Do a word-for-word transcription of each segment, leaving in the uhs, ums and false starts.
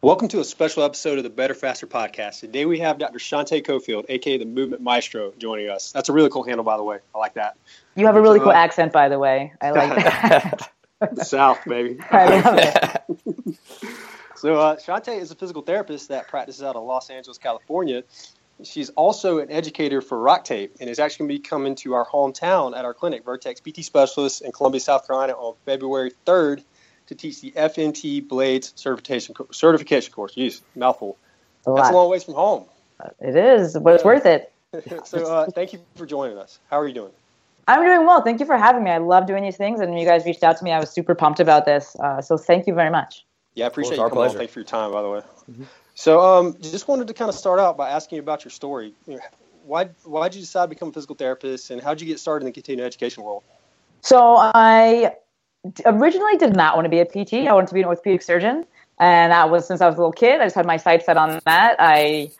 Welcome to a special episode of the Better Faster Podcast. Today we have Doctor Shante Cofield, aka the Movement Maestro, joining us. That's a really cool handle, by the way. I like that. You have a really uh, cool accent, by the way. I like that. South, baby. I love it. So uh, Shante is a physical therapist that practices out of Los Angeles, California. She's also an educator for Rock Tape and is actually going to be coming to our hometown at our clinic, Vertex P T Specialist in Columbia, South Carolina, on February third. To teach the F M T Blades Certification certification course. Jeez, mouthful. A That's a long ways from home. It is, but it's worth it. So uh, thank you for joining us. How are you doing? I'm doing well. Thank you for having me. I love doing these things, and when you guys reached out to me, I was super pumped about this. Uh, so thank you very much. Yeah, I appreciate well, it's you. Our pleasure. Thank you for your time, by the way. Mm-hmm. So um, just wanted to kind of start out by asking you about your story. Why why did you decide to become a physical therapist, and how did you get started in the continuing education world? So I... originally did not want to be a P T. I wanted to be an orthopedic surgeon, and that was since I was a little kid. I just had my sights set on that. I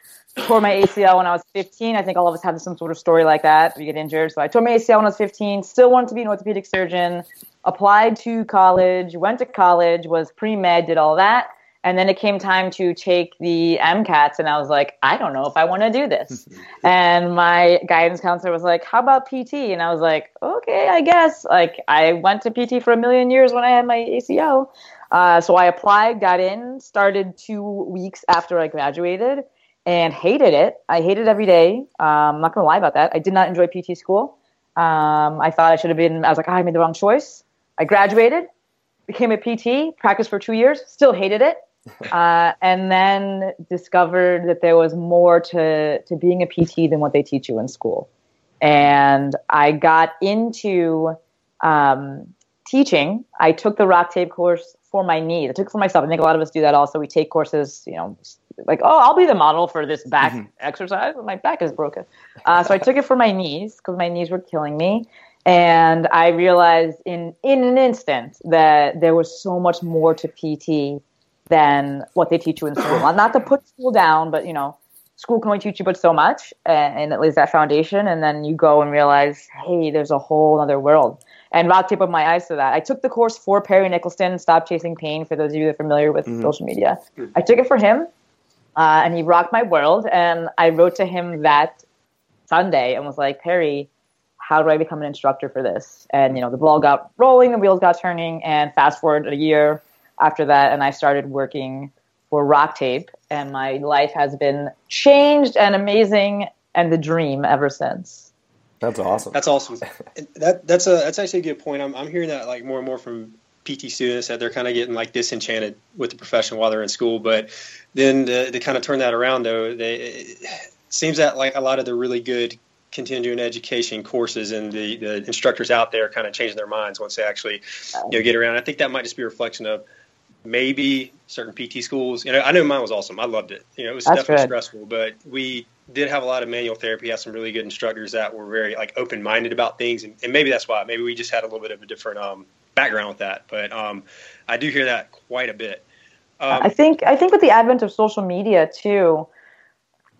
tore my A C L when I was fifteen. I think all of us have some sort of story like that. We get injured. So I tore my A C L when I was fifteen, still wanted to be an orthopedic surgeon, applied to college, went to college, was pre-med, did all that. And then it came time to take the MCATs, and I was like, I don't know if I want to do this. And my guidance counselor was like, how about P T? And I was like, okay, I guess. Like, I went to P T for a million years when I had my A C L. Uh, so I applied, got in, started two weeks after I graduated, and hated it. I hated every day. Um, I'm not going to lie about that. I did not enjoy P T school. Um, I thought I should have been – I was like, oh, I made the wrong choice. I graduated, became a P T, practiced for two years, still hated it. Uh, and then discovered that there was more to, to being a P T than what they teach you in school. And I got into um, teaching. I took the Rock Tape course for my knees. I took it for myself. I think a lot of us do that also. We take courses, you know, like, oh, I'll be the model for this back mm-hmm. exercise. My back is broken. Uh, so I took it for my knees because my knees were killing me. And I realized in, in an instant that there was so much more to P T than what they teach you in school. Not to put school down, but, you know, school can only teach you but so much, and, and it lays that foundation, and then you go and realize, hey, there's a whole other world. And Rock Tape opened my eyes to that. I took the course for Perry Nicholson, Stop Chasing Pain, for those of you that are familiar with mm-hmm. social media. I took it for him, uh, and he rocked my world, and I wrote to him that Sunday and was like, Perry, how do I become an instructor for this? And, you know, the ball got rolling, the wheels got turning, and fast forward a year after that, and I started working for Rock Tape, and my life has been changed and amazing, and the dream ever since. That's awesome. That's awesome. that that's a that's actually a good point. I'm I'm hearing that like more and more from P T students that they're kind of getting like disenchanted with the profession while they're in school. But then to, to kind of turn that around, though, they, it seems that like a lot of the really good continuing education courses and the, the instructors out there kind of changing their minds once they actually you know get around. I think that might just be a reflection of maybe certain P T schools. You know, I know mine was awesome. I loved it. You know, it was That's definitely good. Stressful, but we did have a lot of manual therapy. Had some really good instructors that were very like open-minded about things, and, and maybe that's why. Maybe we just had a little bit of a different um, background with that. But um, I do hear that quite a bit. Um, I think I think with the advent of social media too,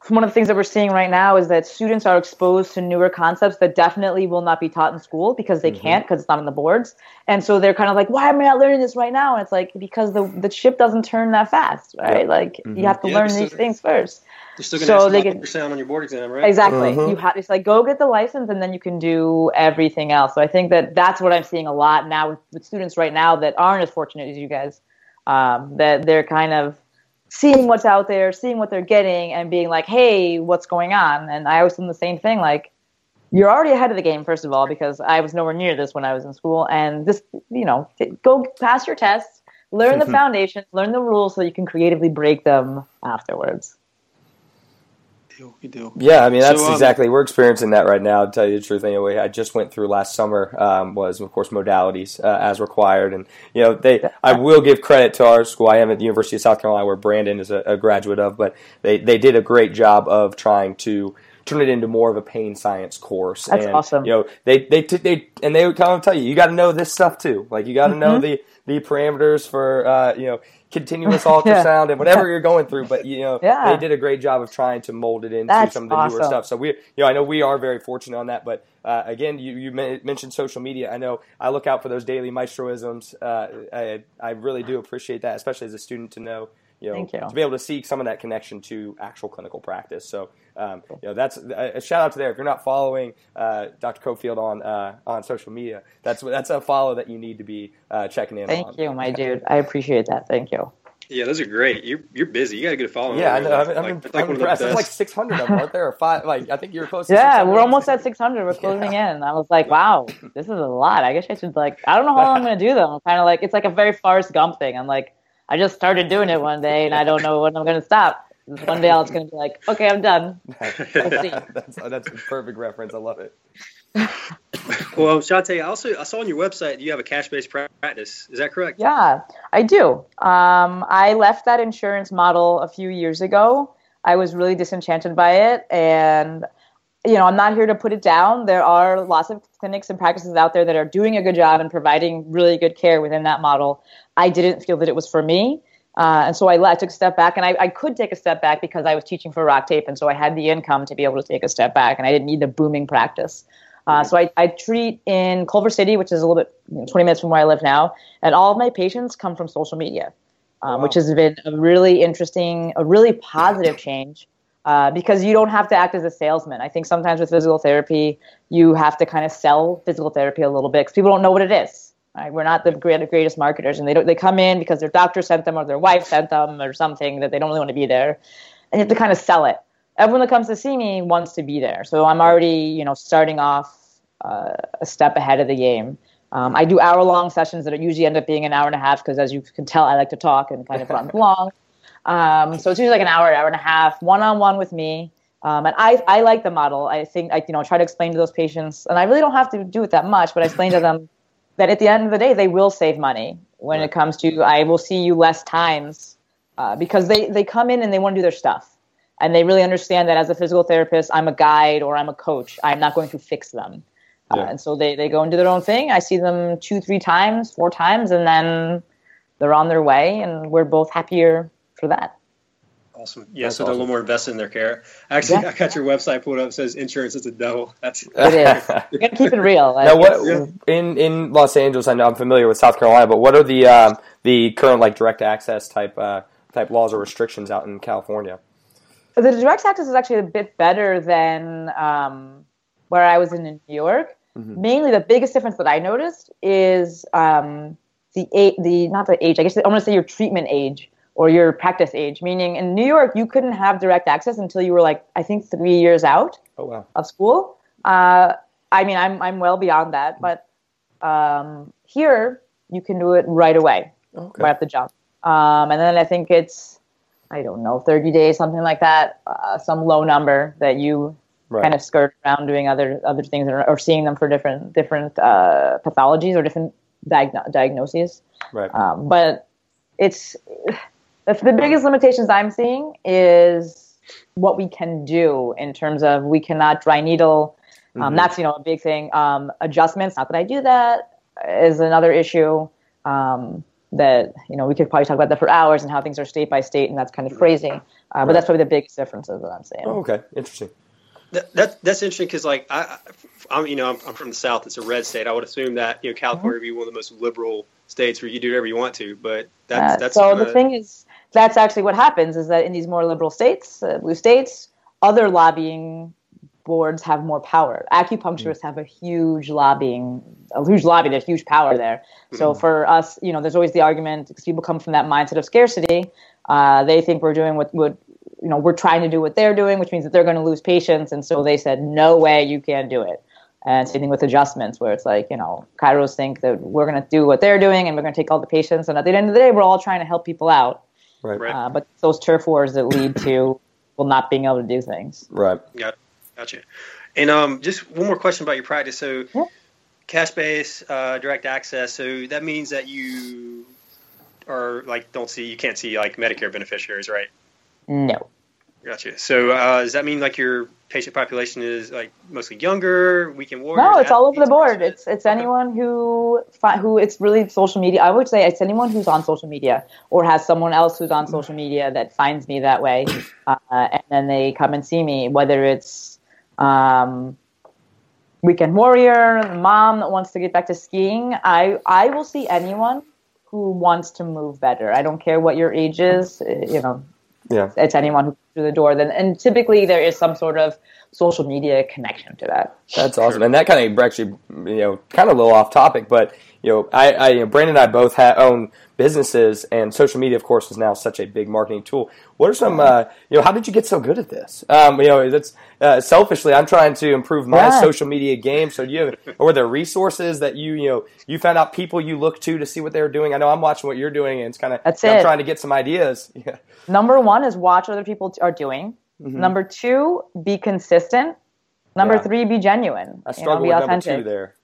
one of the things that we're seeing right now is that students are exposed to newer concepts that definitely will not be taught in school because they mm-hmm. can't, because it's not on the boards. And so they're kind of like, why am I not learning this right now? And it's like, because the the ship doesn't turn that fast, right? Yeah. Like mm-hmm. you have to yeah, learn these things first. They're still going to so ask you about ultrasound on your board exam, right? Exactly. Uh-huh. You have it's like go get the license, and then you can do everything else. So I think that that's what I'm seeing a lot now with, with students right now that aren't as fortunate as you guys. Um, that they're kind of seeing what's out there, seeing what they're getting, and being like, "Hey, what's going on?" And I always do the same thing, like, "You're already ahead of the game, first of all, because I was nowhere near this when I was in school. And just, you know, go pass your tests, learn the foundations, learn the rules, so you can creatively break them afterwards." We do. Yeah, I mean, that's so, um, exactly. We're experiencing that right now, to tell you the truth. Anyway, I just went through last summer um, was, of course, modalities uh, as required. And, you know, they. I will give credit to our school. I am at the University of South Carolina, where Brandon is a, a graduate of. But they, they did a great job of trying to turn it into more of a pain science course. That's and, awesome. You know, they, they, t- they, and they would kind of tell you, you got to know this stuff, too. Like, you got to mm-hmm. know the, the parameters for, uh, you know, continuous ultrasound yeah. and whatever you're going through, but you know yeah. they did a great job of trying to mold it into That's some of the awesome. Newer stuff. So we, you know, I know we are very fortunate on that. But uh, again, you you mentioned social media. I know I look out for those daily maestroisms. Uh, I I really do appreciate that, especially as a student, to know. You know, Thank you. To be able to see some of that connection to actual clinical practice. So, um, you know, that's a shout out to there. If you're not following uh, Doctor Cofield on uh, on social media, that's that's a follow that you need to be uh, checking in Thank on. Thank you, my dude. I appreciate that. Thank you. Yeah, those are great. You're you're busy. You got to get a following. Yeah, I know. I'm, like, I'm, like I'm impressed. There's like six hundred of them, aren't there? Or five? Like, I think you're close. Yeah, to we're almost at six hundred. We're closing yeah. in. I was like, wow, this is a lot. I guess I should like. I don't know how long I'm going to do them. I'm kind of like it's like a very Forrest Gump thing. I'm like. I just started doing it one day, and I don't know when I'm going to stop. One day, I'll just going to be like, okay, I'm done. We'll see. that's, that's a perfect reference. I love it. Well, Shante, I also I saw on your website you have a cash-based practice. Is that correct? Yeah, I do. Um, I left that insurance model a few years ago. I was really disenchanted by it, and you know, I'm not here to put it down. There are lots of clinics and practices out there that are doing a good job and providing really good care within that model. I didn't feel that it was for me. Uh, and so I, I took a step back, and I, I could take a step back because I was teaching for Rock Tape. And so I had the income to be able to take a step back, and I didn't need the booming practice. Uh, so I, I treat in Culver City, which is a little bit you know, twenty minutes from where I live now. And all of my patients come from social media, um, wow. which has been a really interesting, a really positive change. Uh, because you don't have to act as a salesman. I think sometimes with physical therapy, you have to kind of sell physical therapy a little bit because people don't know what it is. Right? We're not the greatest marketers, and they don't, they come in because their doctor sent them or their wife sent them or something that they don't really want to be there, and you have to kind of sell it. Everyone that comes to see me wants to be there, so I'm already you know starting off uh, a step ahead of the game. Um, I do hour-long sessions that usually end up being an hour and a half because, as you can tell, I like to talk and kind of run long. Um, so it's usually like an hour, hour and a half, one-on-one with me. Um, and I, I like the model. I think I, you know, try to explain to those patients, and I really don't have to do it that much, but I explain to them that at the end of the day, they will save money when it comes to, I will see you less times, uh, because they, they come in and they want to do their stuff. And they really understand that as a physical therapist, I'm a guide or I'm a coach. I'm not going to fix them. Yeah. Uh, and so they, they go and do their own thing. I see them two, three times, four times, and then they're on their way, and we're both happier for that. Awesome. Yeah, that's so they're awesome. A little more invested in their care. Actually, yeah. I got your website pulled up. It says insurance is a devil. That's it is. You got to keep it real. Now, what, yeah. in, in Los Angeles, I know I'm familiar with South Carolina, but what are the um, the current like direct access type uh, type laws or restrictions out in California? The direct access is actually a bit better than um, where I was in New York. Mm-hmm. Mainly the biggest difference that I noticed is um, the the not the age. I guess I'm going to say your treatment age. Or your practice age, meaning in New York, you couldn't have direct access until you were like, I think three years out oh, wow. of school. Uh, I mean, I'm I'm well beyond that, but um, here you can do it right away, okay. right off the jump. Um, and then I think it's, I don't know, thirty days, something like that, uh, some low number that you right. kind of skirt around doing other other things or, or seeing them for different different uh, pathologies or different diagno- diagnoses. Right. Um, but it's... The biggest limitations I'm seeing is what we can do in terms of we cannot dry needle. Um, mm-hmm. That's, you know, a big thing. Um, adjustments, not that I do that, is another issue um, that, you know, we could probably talk about that for hours and how things are state by state, and that's kind of crazy. Uh, right. But that's probably the biggest differences that I'm seeing. Oh, okay, interesting. That, that that's interesting because, like, I, I'm, you know, I'm, I'm from the South. It's a red state. I would assume that, you know, California mm-hmm. would be one of the most liberal states where you do whatever you want to. But that's, uh, that's so kinda... the thing is, that's actually what happens, is that in these more liberal states, uh, blue states, other lobbying boards have more power. Acupuncturists mm. have a huge lobbying, a huge lobby, there's huge power there. Mm. So for us, you know, there's always the argument, because people come from that mindset of scarcity. Uh, they think we're doing what, what, you know, we're trying to do what they're doing, which means that they're going to lose patients. And so they said, no way, you can't do it. And same thing with adjustments, where it's like, you know, chiros think that we're going to do what they're doing and we're going to take all the patients. And at the end of the day, we're all trying to help people out. Right. right. Uh, but those turf wars that lead to well, not being able to do things. Right. Got it. Gotcha. And um, just one more question about your practice. So yeah. cash-based, uh, direct access. So that means that you are like, don't see, you can't see like Medicare beneficiaries, right? No. Gotcha. So uh, does that mean like your patient population is like mostly younger, weekend warriors? No, it's all over the board. It's it's anyone who who it's really social media. I would say it's anyone who's on social media or has someone else who's on social media that finds me that way, uh, and then they come and see me. Whether it's um, weekend warrior, mom that wants to get back to skiing, I I will see anyone who wants to move better. I don't care what your age is, you know. Yeah, it's anyone who comes through the door. Then, and typically there is some sort of social media connection to that. That's awesome, and that kind of actually, you know, kind of a little off topic, but you know, I, I you know, Brandon and I both have own businesses, and social media, of course, is now such a big marketing tool. What are some, uh, you know, how did you get so good at this? Um, you know, that's uh, selfishly, I'm trying to improve my yeah. social media game. So, do you have, or there resources that you, you know, you found out people you look to to see what they're doing? I know I'm watching what you're doing, and it's kind of that's you know, it. I'm trying to get some ideas. Yeah. Number one is watch what other people are doing. Mm-hmm. Number two, be consistent. Number yeah. three, be genuine. I struggle you know, be with authentic. Number two there.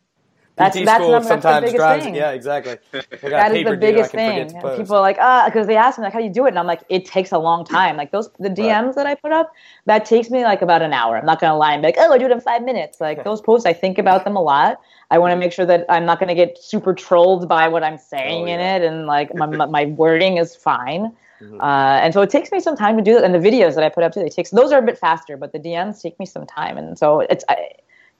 P T that's, school that's number, sometimes that's the drives thing. Yeah, exactly. That is the biggest thing. People are like, ah, because they ask me, like, how do you do it? And I'm like, it takes a long time. Like, those the D Ms right. that I put up, that takes me, like, about an hour. I'm not going to lie and be like, oh, I do it in five minutes. Like, those posts, I think about them a lot. I want to make sure that I'm not going to get super trolled by what I'm saying oh, yeah. in it. And, like, my, my wording is fine. Mm-hmm. Uh, and so it takes me some time to do that. And the videos that I put up, too, they take, those are a bit faster. But the D Ms take me some time. And so it's... I,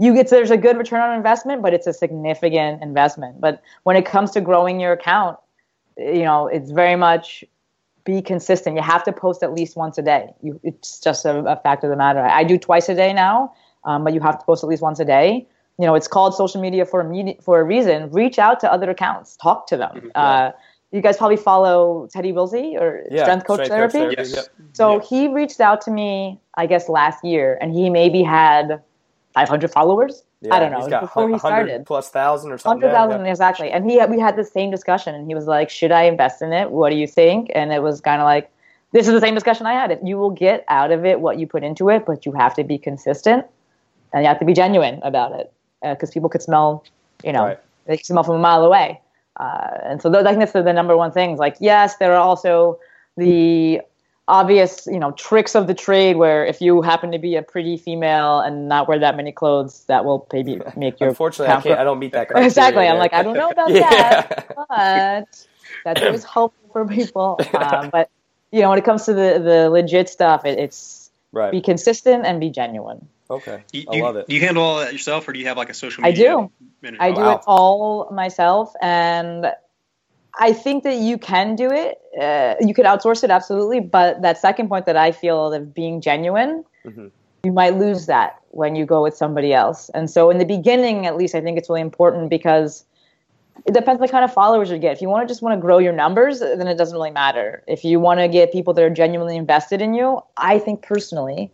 You get there's a good return on investment, but it's a significant investment. But when it comes to growing your account, you know, it's very much be consistent. You have to post at least once a day. You, it's just a, a fact of the matter. I, I do twice a day now, um, but you have to post at least once a day. You know, it's called social media for a media, for a reason. Reach out to other accounts, talk to them. Mm-hmm, yeah. uh, you guys probably follow Teddy Wilsey or yeah, Strength Coach Therapy. Coach Therapy. Yes. So yeah. he reached out to me, I guess, last year, and he maybe had five hundred followers? Yeah, I don't know. He's got before he started. plus thousand or something. one hundred thousand, yeah. exactly. And he we had the same discussion, and he was like, should I invest in it? What do you think? And it was kind of like, this is the same discussion I had. You will get out of it what you put into it, but you have to be consistent, and you have to be genuine about it, because uh, people could smell, you know, right. they could smell from a mile away. Uh, and so those, I think that's the, the number one thing. Like, yes, there are also the obvious, you know, tricks of the trade where if you happen to be a pretty female and not wear that many clothes, that will maybe make your Unfortunately, I, can't, I don't meet that criteria. Exactly. I'm like, I don't know about yeah. that, but that's always helpful for people. Um, but, you know, when it comes to the, the legit stuff, it, it's right. be consistent and be genuine. Okay. You, I love it. Do you handle all that yourself, or do you have like a social media? I do. Manager? I do wow. it all myself, and I think that you can do it. Uh, you could outsource it, absolutely. But that second point that I feel of being genuine, mm-hmm. you might lose that when you go with somebody else. And so in the beginning, at least, I think it's really important, because it depends on the kind of followers you get. If you want to just want to grow your numbers, then it doesn't really matter. If you want to get people that are genuinely invested in you, I think personally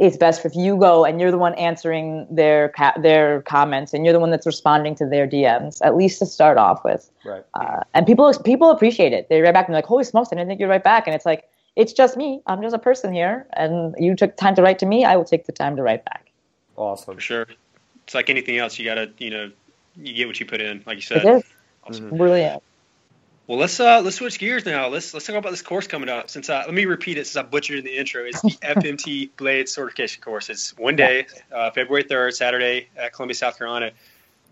it's best if you go and you're the one answering their ca- their comments, and you're the one that's responding to their D Ms, at least to start off with. Right. Uh, and people people appreciate it. They write back and they're like, holy smokes, I didn't think you'd write back. And it's like, it's just me. I'm just a person here. And you took time to write to me, I will take the time to write back. Awesome. For sure. It's like anything else. You got to, you know, you get what you put in, like you said. It is. Awesome. Brilliant. Well, let's uh, let's switch gears now. Let's let's talk about this course coming up. Since I, let me repeat it, since I butchered in the intro, it's the F M T Blades Certification course. It's one day, uh, February third, Saturday at Columbia, South Carolina.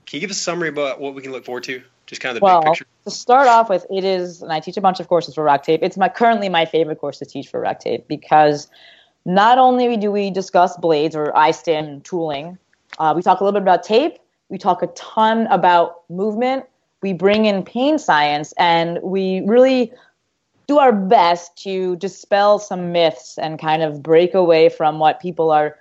Can you give us a summary about what we can look forward to? Just kind of the well, big picture. To start off with, it is, and I teach a bunch of courses for Rock Tape. It's my currently my favorite course to teach for Rock Tape, because not only do we discuss blades or I-stim tooling, uh, we talk a little bit about tape. We talk a ton about movement. We bring in pain science, and we really do our best to dispel some myths and kind of break away from what people are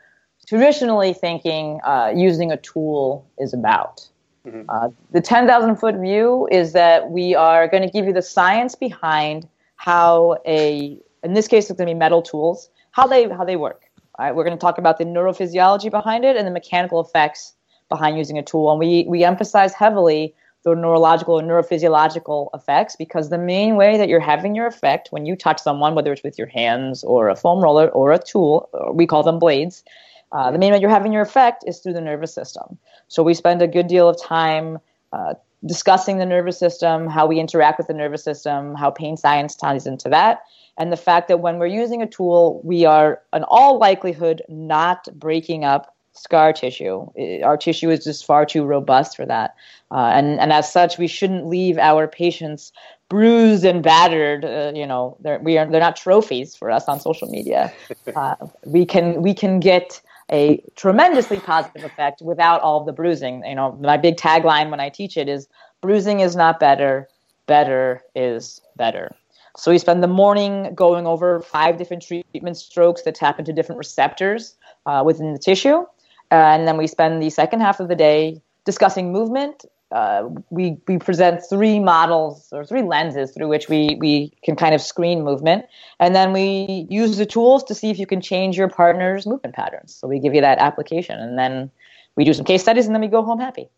traditionally thinking uh, using a tool is about. Mm-hmm. Uh, the ten thousand foot view is that we are going to give you the science behind how a, in this case, it's going to be metal tools, how they how they work. All right, we're going to talk about the neurophysiology behind it and the mechanical effects behind using a tool. And we, we emphasize heavily the neurological and neurophysiological effects, because the main way that you're having your effect when you touch someone, whether it's with your hands or a foam roller or a tool, or we call them blades, uh, the main way you're having your effect is through the nervous system. So we spend a good deal of time uh, discussing the nervous system, how we interact with the nervous system, how pain science ties into that, and the fact that when we're using a tool, we are in all likelihood not breaking up scar tissue. It, our tissue is just far too robust for that. Uh, and, and as such, we shouldn't leave our patients bruised and battered. Uh, you know, they're, we are, they're not trophies for us on social media. Uh, we can, we can get a tremendously positive effect without all the bruising. You know, my big tagline when I teach it is bruising is not better, better is better. So we spend the morning going over five different treatment strokes that tap into different receptors uh, within the tissue. And then we spend the second half of the day discussing movement. Uh, we we present three models or three lenses through which we, we can kind of screen movement. And then we use the tools to see if you can change your partner's movement patterns. So we give you that application. And then we do some case studies, and then we go home happy.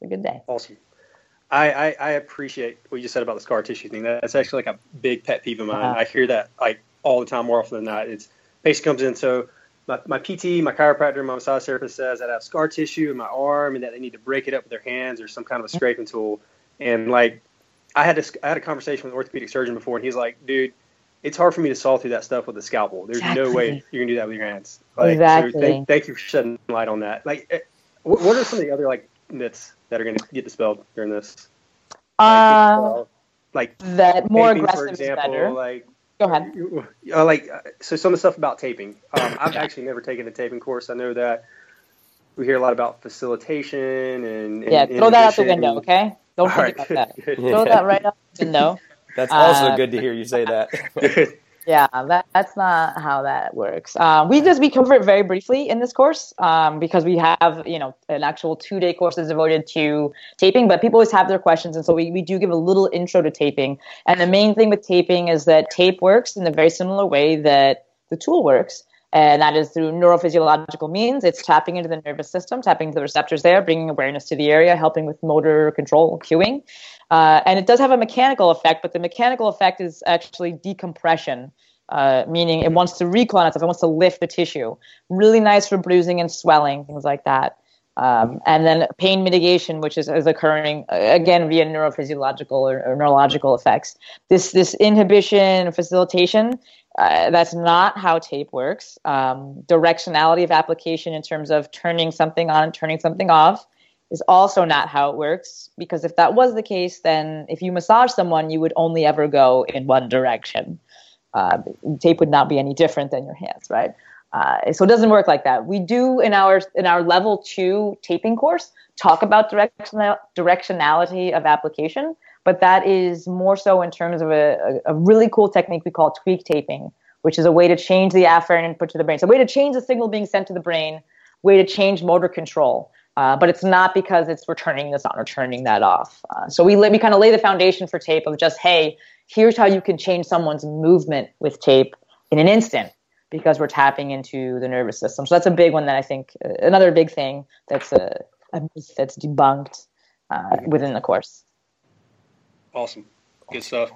It's a good day. Awesome. I, I, I appreciate what you said about the scar tissue thing. That's actually like a big pet peeve of mine. Uh-huh. I hear that like all the time, more often than not. It's patient comes in, so... My, my P T, my chiropractor, my massage therapist says that I have scar tissue in my arm and that they need to break it up with their hands or some kind of a scraping tool. And, like, I had, a, I had a conversation with an orthopedic surgeon before, and he's like, dude, it's hard for me to saw through that stuff with a scalpel. There's exactly. no way you're going to do that with your hands. Like, exactly. So th- thank you for shedding light on that. Like, what, what are some of the other, like, myths that are going to get dispelled during this? Um, like, that more taping, aggressive for example, is better. Like, Go ahead. Uh, like, so some of the stuff about taping. Um, I've actually never taken a taping course. I know that we hear a lot about facilitation and, and yeah, throw that out the window, okay? Don't forget right. about that. Throw that right out the window. That's also uh, good to hear you say that. yeah, that, that's not how that works. Um, we just we cover it very briefly in this course um, because we have you know an actual two day course that's devoted to taping. But people always have their questions, and so we, we do give a little intro to taping. And the main thing with taping is that tape works in a very similar way that the tool works, and that is through neurophysiological means. It's tapping into the nervous system, tapping into the receptors there, bringing awareness to the area, helping with motor control, cueing. Uh, and it does have a mechanical effect, but the mechanical effect is actually decompression, uh, meaning it wants to recline itself, it wants to lift the tissue. Really nice for bruising and swelling, things like that. Um, and then pain mitigation, which is, is occurring, again, via neurophysiological or, or neurological effects. This this inhibition, facilitation, uh, that's not how tape works. Um, directionality of application in terms of turning something on and turning something off is also not how it works, because if that was the case, then if you massage someone, you would only ever go in one direction. Uh, tape would not be any different than your hands, right? Uh, so it doesn't work like that. We do in our in our level two taping course talk about directional, directionality of application, but that is more so in terms of a, a really cool technique we call tweak taping, which is a way to change the afferent input to the brain. So a way to change the signal being sent to the brain, way to change motor control. Uh, but it's not because it's we're turning this on or turning that off. Uh, so we let, we kind of lay the foundation for tape of just, hey, here's how you can change someone's movement with tape in an instant, because we're tapping into the nervous system. So that's a big one that I think, uh, another big thing that's uh, that's debunked uh, within the course. Awesome. Good stuff.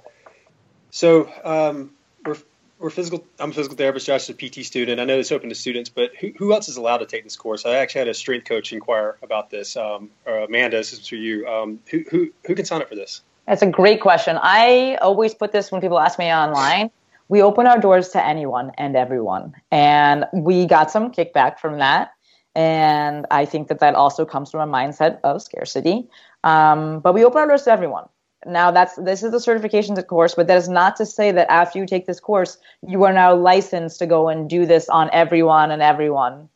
So um, we're We're physical. I'm a physical therapist. Josh is a P T student. I know it's open to students, but who, who else is allowed to take this course? I actually had a strength coach inquire about this. Um, or Amanda, this is for you. Um, who, who who can sign up for this? That's a great question. I always put this when people ask me online. We open our doors to anyone and everyone, and we got some kickback from that. And I think that that also comes from a mindset of scarcity. Um, but we open our doors to everyone. Now, that's this is the certification course, but that is not to say that after you take this course, you are now licensed to go and do this on everyone and everyone,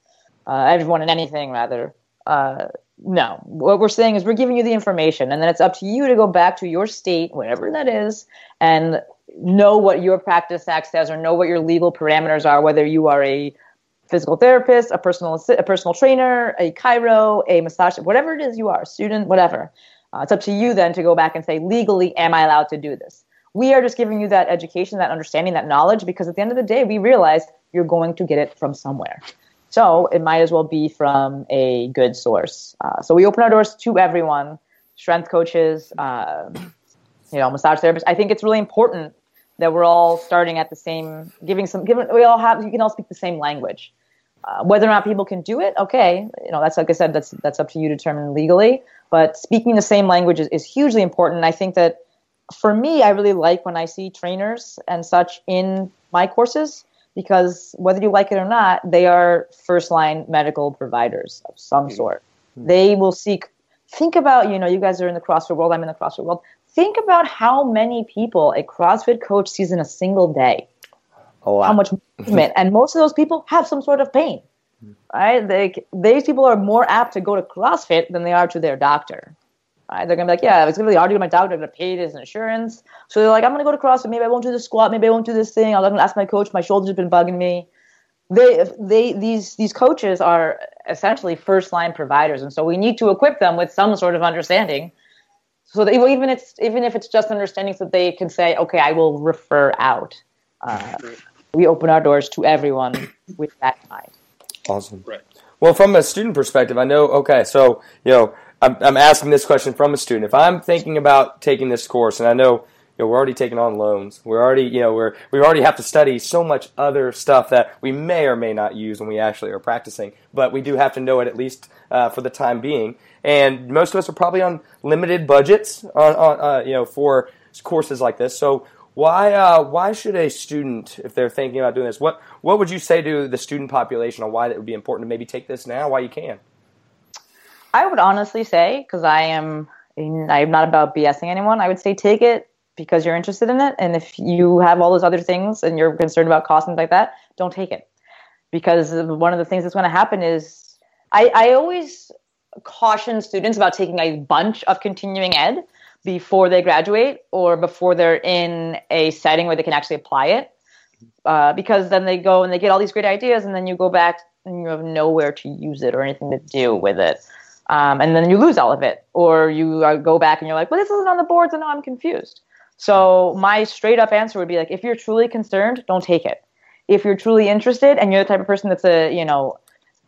uh, everyone and anything, rather. Uh, no, what we're saying is we're giving you the information, and then it's up to you to go back to your state, wherever that is, and know what your practice act says or know what your legal parameters are, whether you are a physical therapist, a personal a personal trainer, a chiro, a massage, whatever it is you are, a student, whatever. Uh, it's up to you then to go back and say, legally, am I allowed to do this? We are just giving you that education, that understanding, that knowledge, because at the end of the day, we realize you're going to get it from somewhere. So it might as well be from a good source. Uh, so we open our doors to everyone, strength coaches, uh, you know, massage therapists. I think it's really important that we're all starting at the same, giving some, giving, we all have, you can all speak the same language. Uh, whether or not people can do it, okay, you know, that's, like I said, that's that's up to you to determine legally, but speaking the same language is, is hugely important. And I think that for me, I really like when I see trainers and such in my courses, because whether you like it or not, they are first-line medical providers of some sort. Mm-hmm. They will seek, think about, you know, you guys are in the CrossFit world, I'm in the CrossFit world, think about how many people a CrossFit coach sees in a single day. A lot. How much movement. And most of those people have some sort of pain, right? They, these people are more apt to go to CrossFit than they are to their doctor, right? They're going to be like, yeah, I was going to be arguing with my doctor, I'm going to pay his insurance. So they're like, I'm going to go to CrossFit. Maybe I won't do the squat. Maybe I won't do this thing. I'm going to ask my coach. My shoulder's been bugging me. They, they, these, these coaches are essentially first-line providers. And so we need to equip them with some sort of understanding. So that even it's even if it's just understanding, so they can say, okay, I will refer out. Uh, we open our doors to everyone with that in mind. Awesome. Right. Well, from a student perspective, I know. Okay, so you know, I'm, I'm asking this question from a student. If I'm thinking about taking this course, and I know, you know, we're already taking on loans, we're already, you know, we're we already have to study so much other stuff that we may or may not use when we actually are practicing, but we do have to know it at least uh, for the time being. And most of us are probably on limited budgets on, on uh, you know, for courses like this. So why uh, why should a student, if they're thinking about doing this, what what would you say to the student population on why it would be important to maybe take this now, why you can? I would honestly say, because I am I'm not about BSing anyone, I would say take it because you're interested in it. And if you have all those other things and you're concerned about costs and like that, don't take it. Because one of the things that's going to happen is I, I always – caution students about taking a bunch of continuing ed before they graduate or before they're in a setting where they can actually apply it, uh, because then they go and they get all these great ideas and then you go back and you have nowhere to use it or anything to do with it. Um, and then you lose all of it, or you uh, go back and you're like, well, this isn't on the boards and now I'm confused. So my straight up answer would be like, if you're truly concerned, don't take it. If you're truly interested and you're the type of person that's a, you know,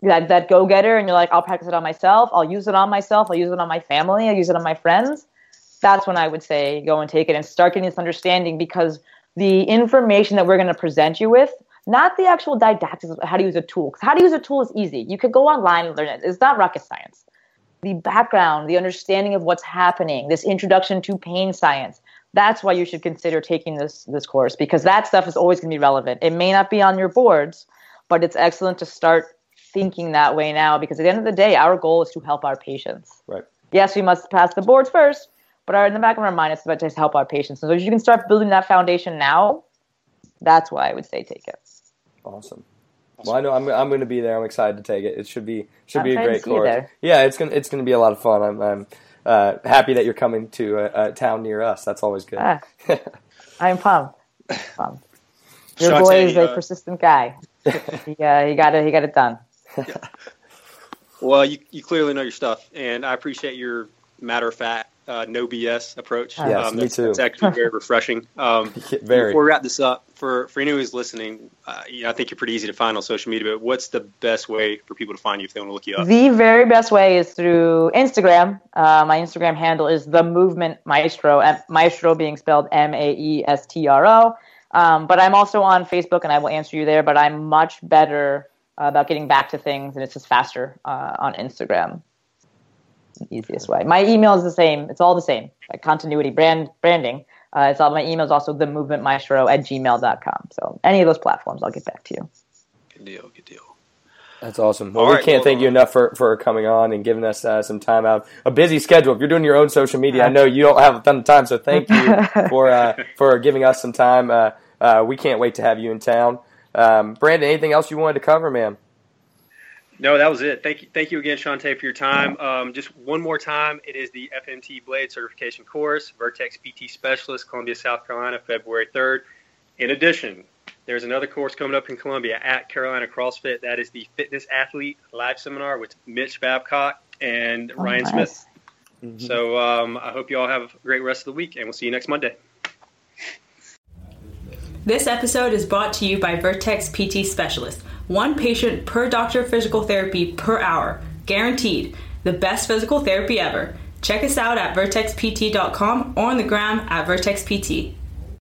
That, that go-getter, and you're like, I'll practice it on myself, I'll use it on myself, I'll use it on my family, I'll use it on my friends, that's when I would say go and take it and start getting this understanding, because the information that we're going to present you with, not the actual didactics of how to use a tool, because how to use a tool is easy. You could go online and learn it. It's not rocket science. The background, the understanding of what's happening, this introduction to pain science, that's why you should consider taking this this course, because that stuff is always going to be relevant. It may not be on your boards, but it's excellent to start thinking that way now, because at the end of the day, our goal is to help our patients. Right. Yes, we must pass the boards first, but our, in the back of our mind, it's about to help our patients. So if you can start building that foundation now, that's why I would say take it. Awesome. Well, I know I'm I'm going to be there. I'm excited to take it. It should be should I'm be a great course. Yeah, it's gonna it's gonna be a lot of fun. I'm I'm uh, happy that you're coming to a, a town near us. That's always good. Ah, I'm pumped. pumped. Your Shante, boy is a uh, persistent guy. he, uh, he got it. He got it done. Yeah. Well, you you clearly know your stuff, and I appreciate your matter-of-fact, uh, no B S approach. Yes, um, me too. It's actually very refreshing. Um, very. Before we wrap this up, for, for anyone who's listening, uh, you know, I think you're pretty easy to find on social media, but what's the best way for people to find you if they want to look you up? The very best way is through Instagram. Uh, my Instagram handle is The Movement Maestro, Maestro being spelled M A E S T R O. Um, but I'm also on Facebook, and I will answer you there, but I'm much better about getting back to things, and it's just faster uh, on Instagram. It's the easiest way. My email is the same. It's all the same. Like continuity, brand, branding. Uh, it's all my email is also the movement maestro at gmail dot com. So any of those platforms, I'll get back to you. Good deal. Good deal. That's awesome. Well, all we right, can't well, thank you enough for, for coming on and giving us uh, some time out. A busy schedule. If you're doing your own social media, I know you don't have a ton of time, so thank you for uh, for giving us some time. Uh, uh, we can't wait to have you in town. Um, Brandon, anything else you wanted to cover, man? No, that was it. Thank you. Thank you again, Shante, for your time. Um, just one more time. It is the F M T Blade Certification course, Vertex P T Specialist, Columbia, South Carolina, February third. In addition, there's another course coming up in Columbia at Carolina CrossFit. That is the Fitness Athlete Live Seminar with Mitch Babcock and oh, Ryan nice. Smith. Mm-hmm. So um, I hope you all have a great rest of the week, and we'll see you next Monday. This episode is brought to you by Vertex P T Specialist. One patient per doctor physical therapy per hour. Guaranteed. The best physical therapy ever. Check us out at vertex p t dot com or on the gram at vertex p t.